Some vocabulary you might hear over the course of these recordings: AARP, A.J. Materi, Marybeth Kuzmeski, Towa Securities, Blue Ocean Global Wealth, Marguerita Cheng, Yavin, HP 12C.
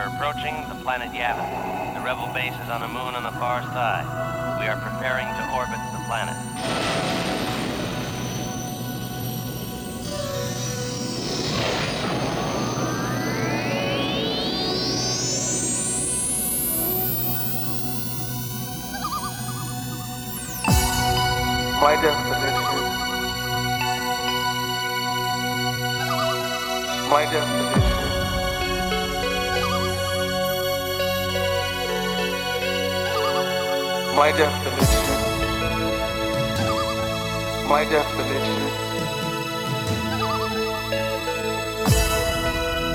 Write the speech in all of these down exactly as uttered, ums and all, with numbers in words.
are approaching the planet Yavin. The Rebel base is on a moon on the far side. We are preparing to orbit the planet. By definition, by definition,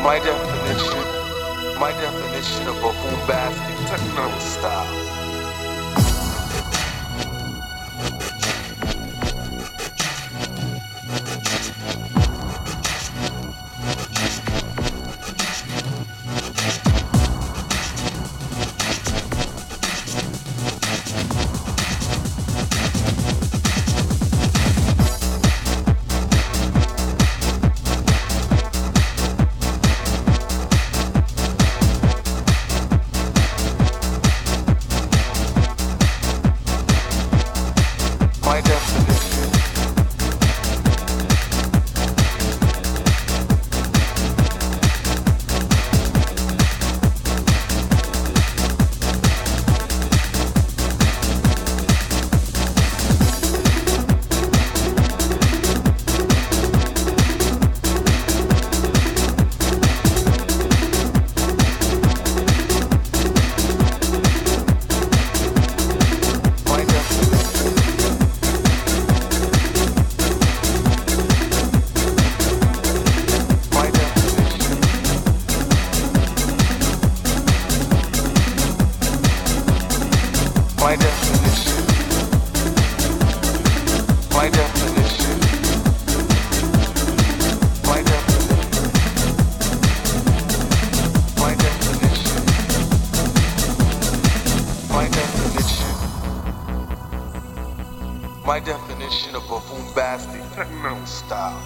by definition, by definition, my definition, my definition of a bombastic techno style. My definition, my definition, my definition, my definition, my definition, my definition of a bombastic techno style.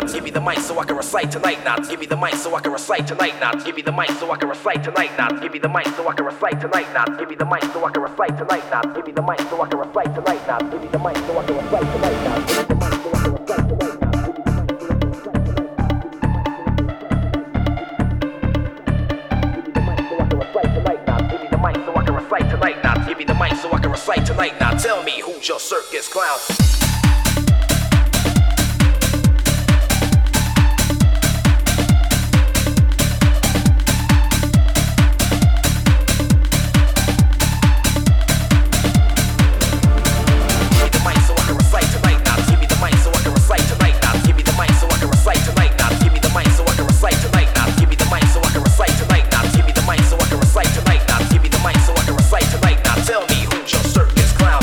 not. Give me the mic so I can recite tonight, not. Give me the mic so I can recite tonight, not. Give me the mic so I can recite tonight, not. Give me the mic so I can recite tonight, not. Give me the mic so I can recite tonight, not. Give me the mic so I can recite tonight, not. Give me the mic so I can recite tonight, not. Give me the mic so I can recite tonight. Tonight, now give me the mic so I can recite tonight. Now tell me who's your circus clown. Tell me who's your circus clown.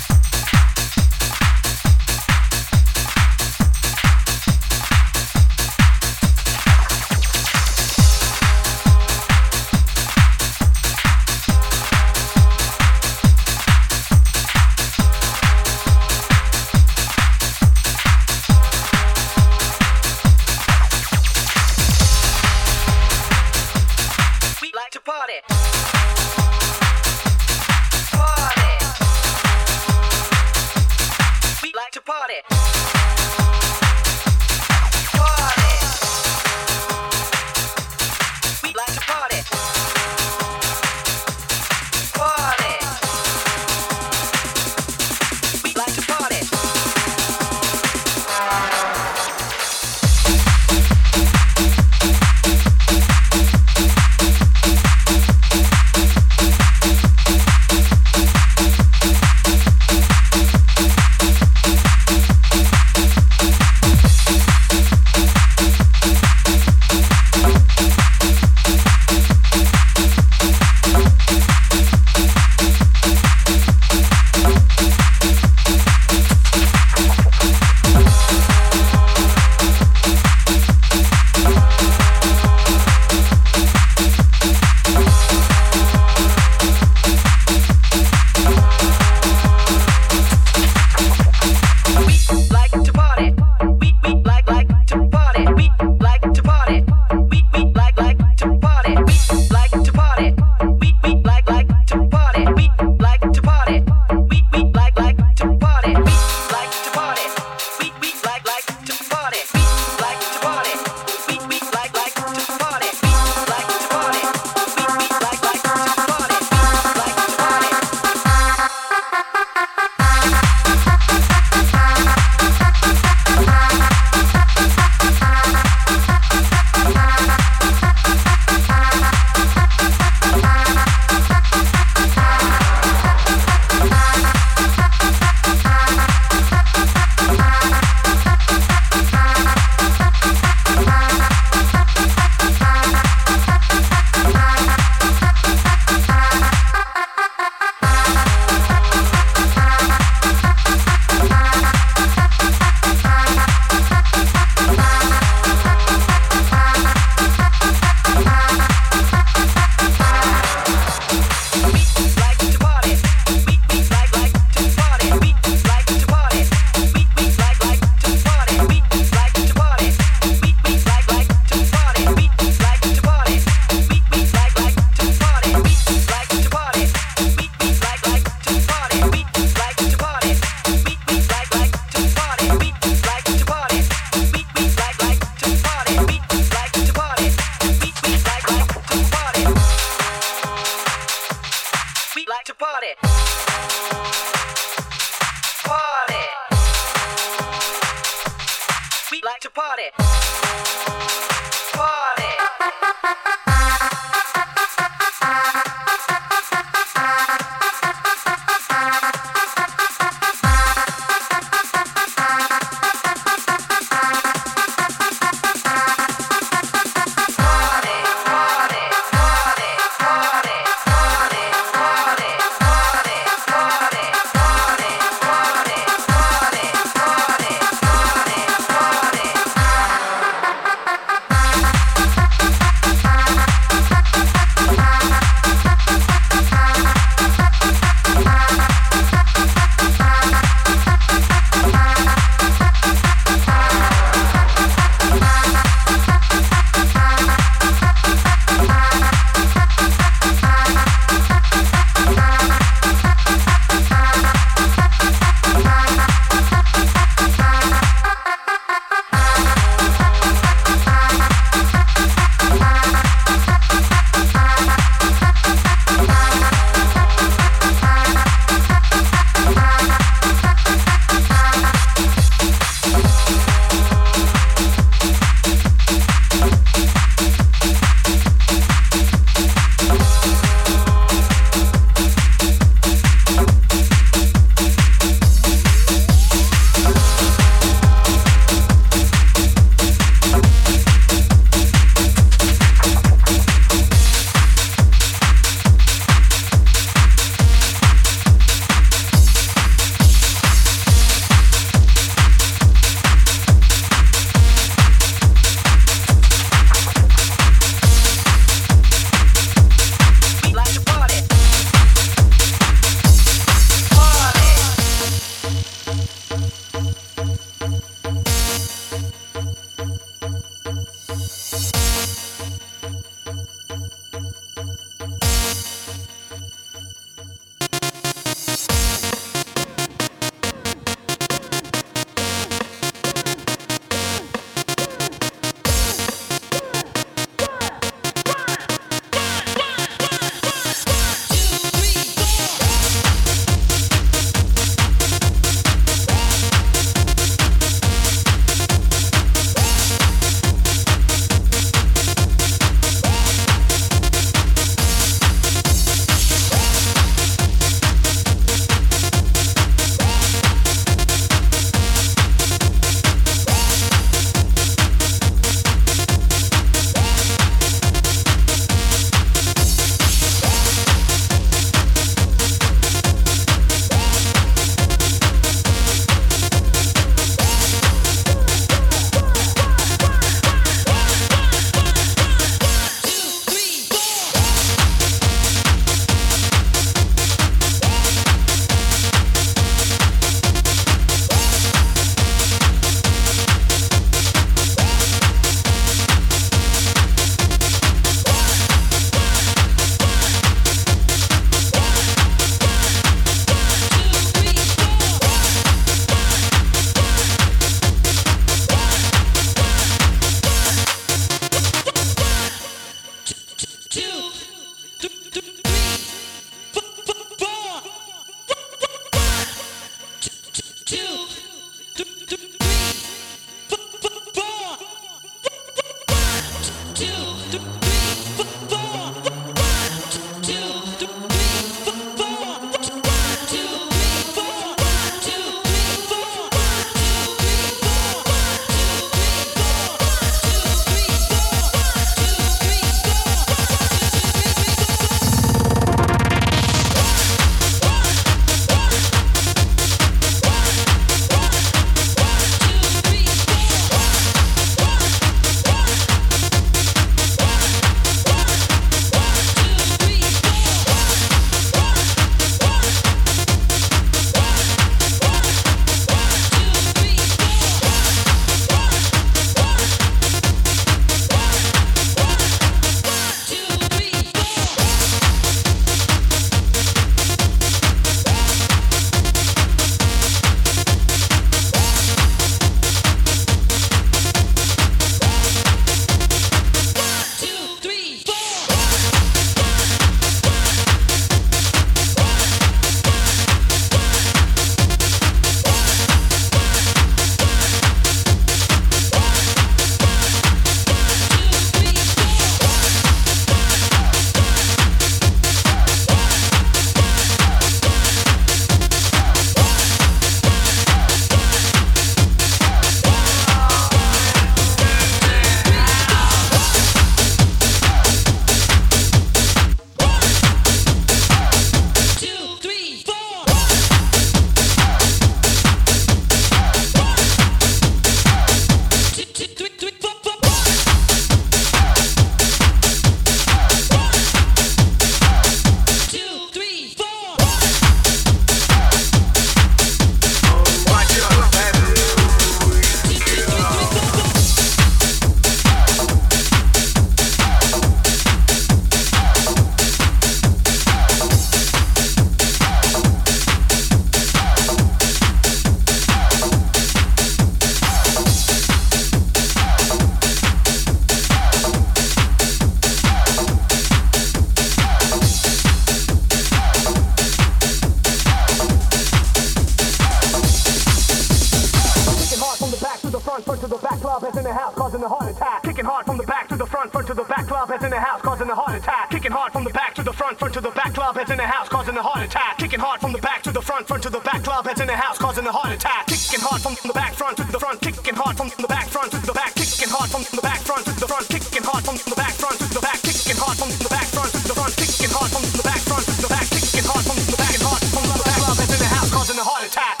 the front, front to the back, club heads in the house, causing a heart attack. Kicking hard from the back to the front, front to the back, club heads in the house, causing a heart attack. Kicking hard from the back to the front, front to the back, club heads in the house, causing a heart attack. Kicking hard from the back to the front, front to the back, club heads in the house, causing a heart attack. Kicking hard from the back, front to the front, kicking hard from the back, front to the back, kicking hard from the back, front to the front, kicking hard from the back, front to the back, kicking hard from the back, front to the front, kicking hard from the back, front to the back, kicking hard from the back, hard from the back, club heads in the house, causing a heart attack.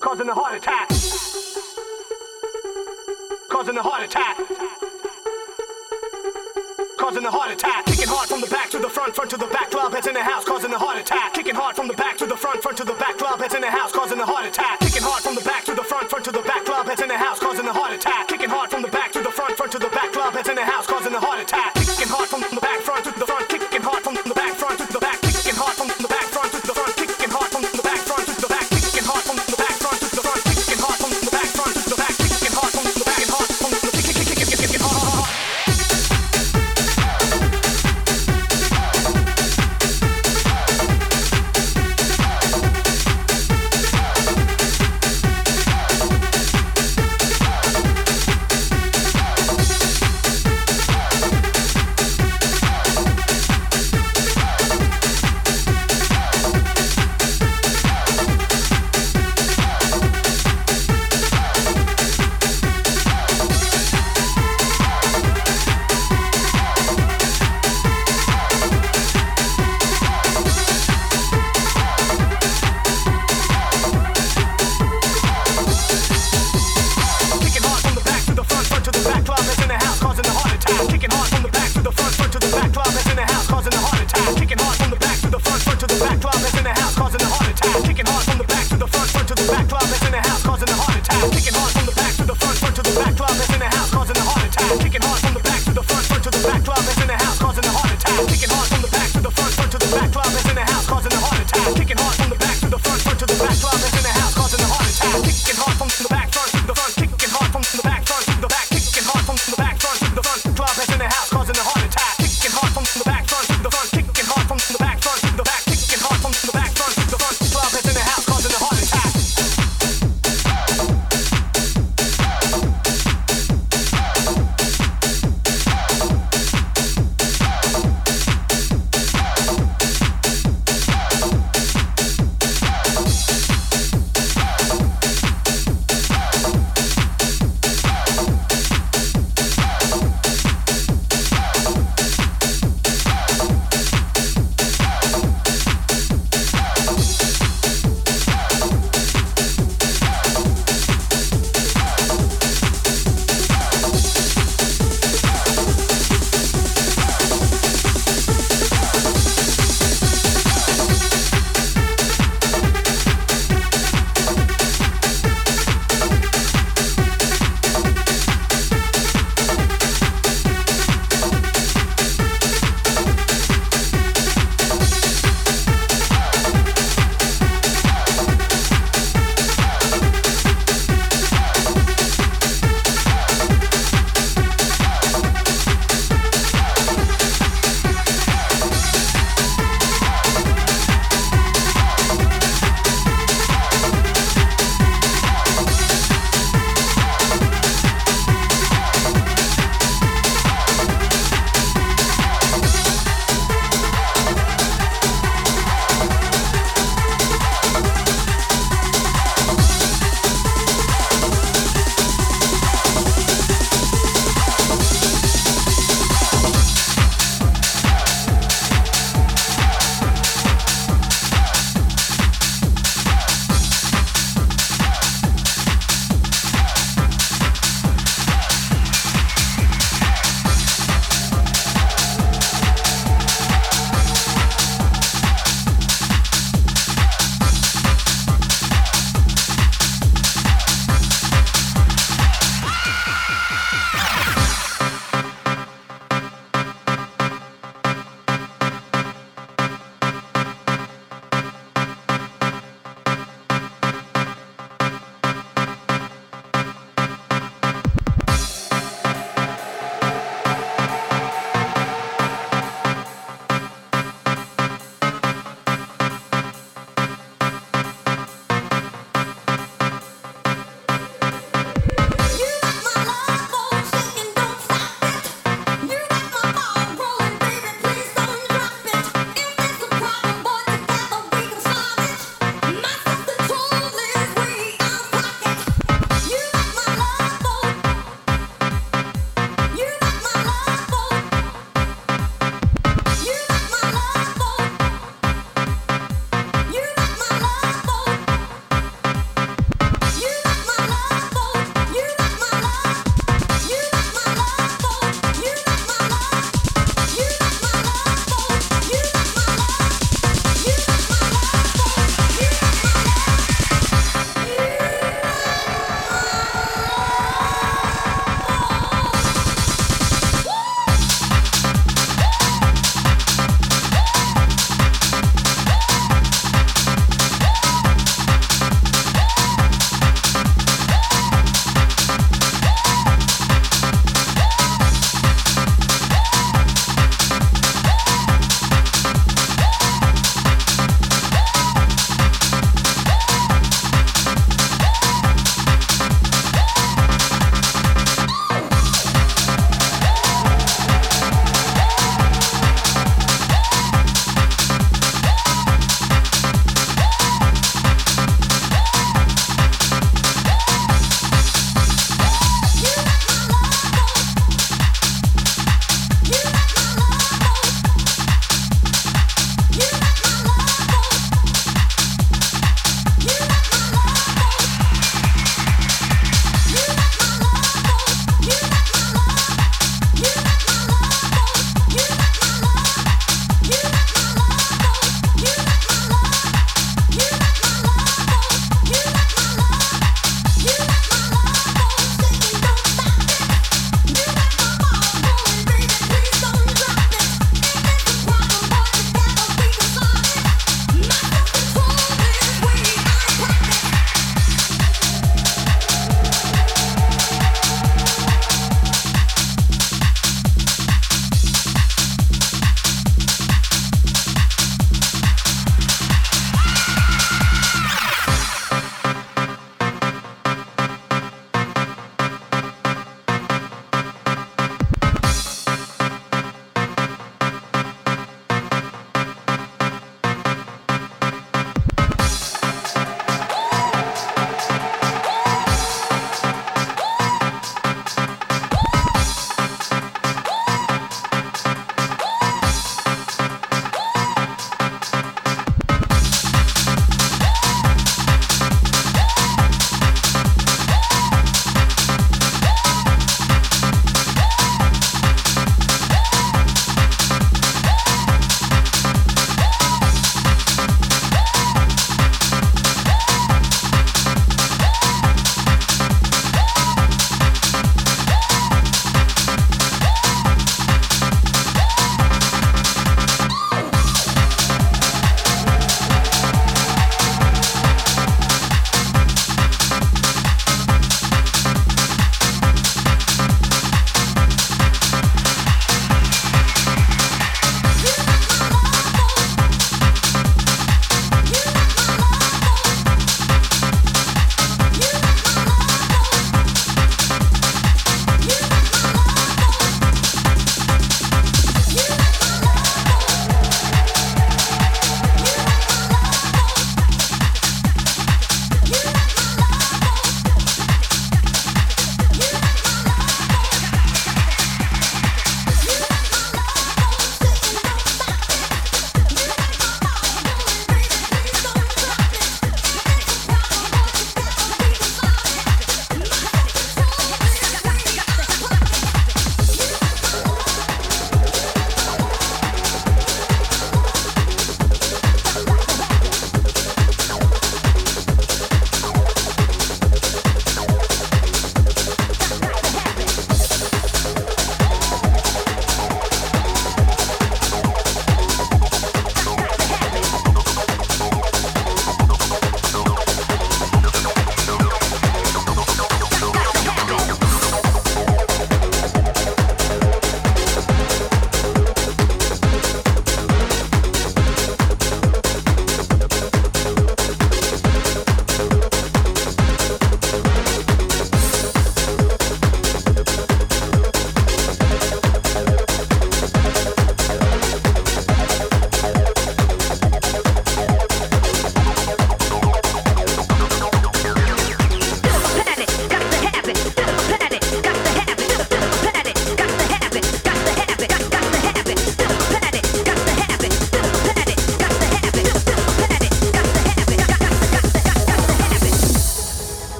Causing a heart attack. Causing a heart attack. Causing a heart attack. Causing a heart attack. Kicking hard from the back to the front, front to the back, club heads in the house, causing a heart attack. Kicking hard from the back to the front, front to the back, club heads in the house, causing a heart attack. Kicking hard from the back to the front, front to the back, club heads in the house, causing a heart attack. Kicking hard from the back to the front, front to the back, club heads in the house, causing a heart attack. Kicking hard from the back, front to the front, kicking hard from the back, front to the back, kicking hard from the back, front to the front.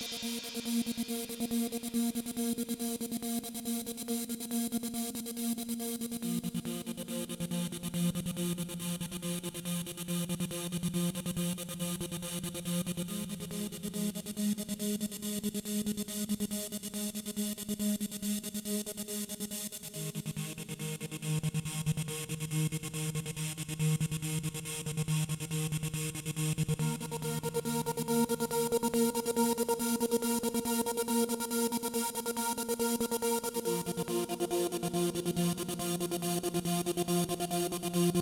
We'll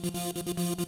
be right back.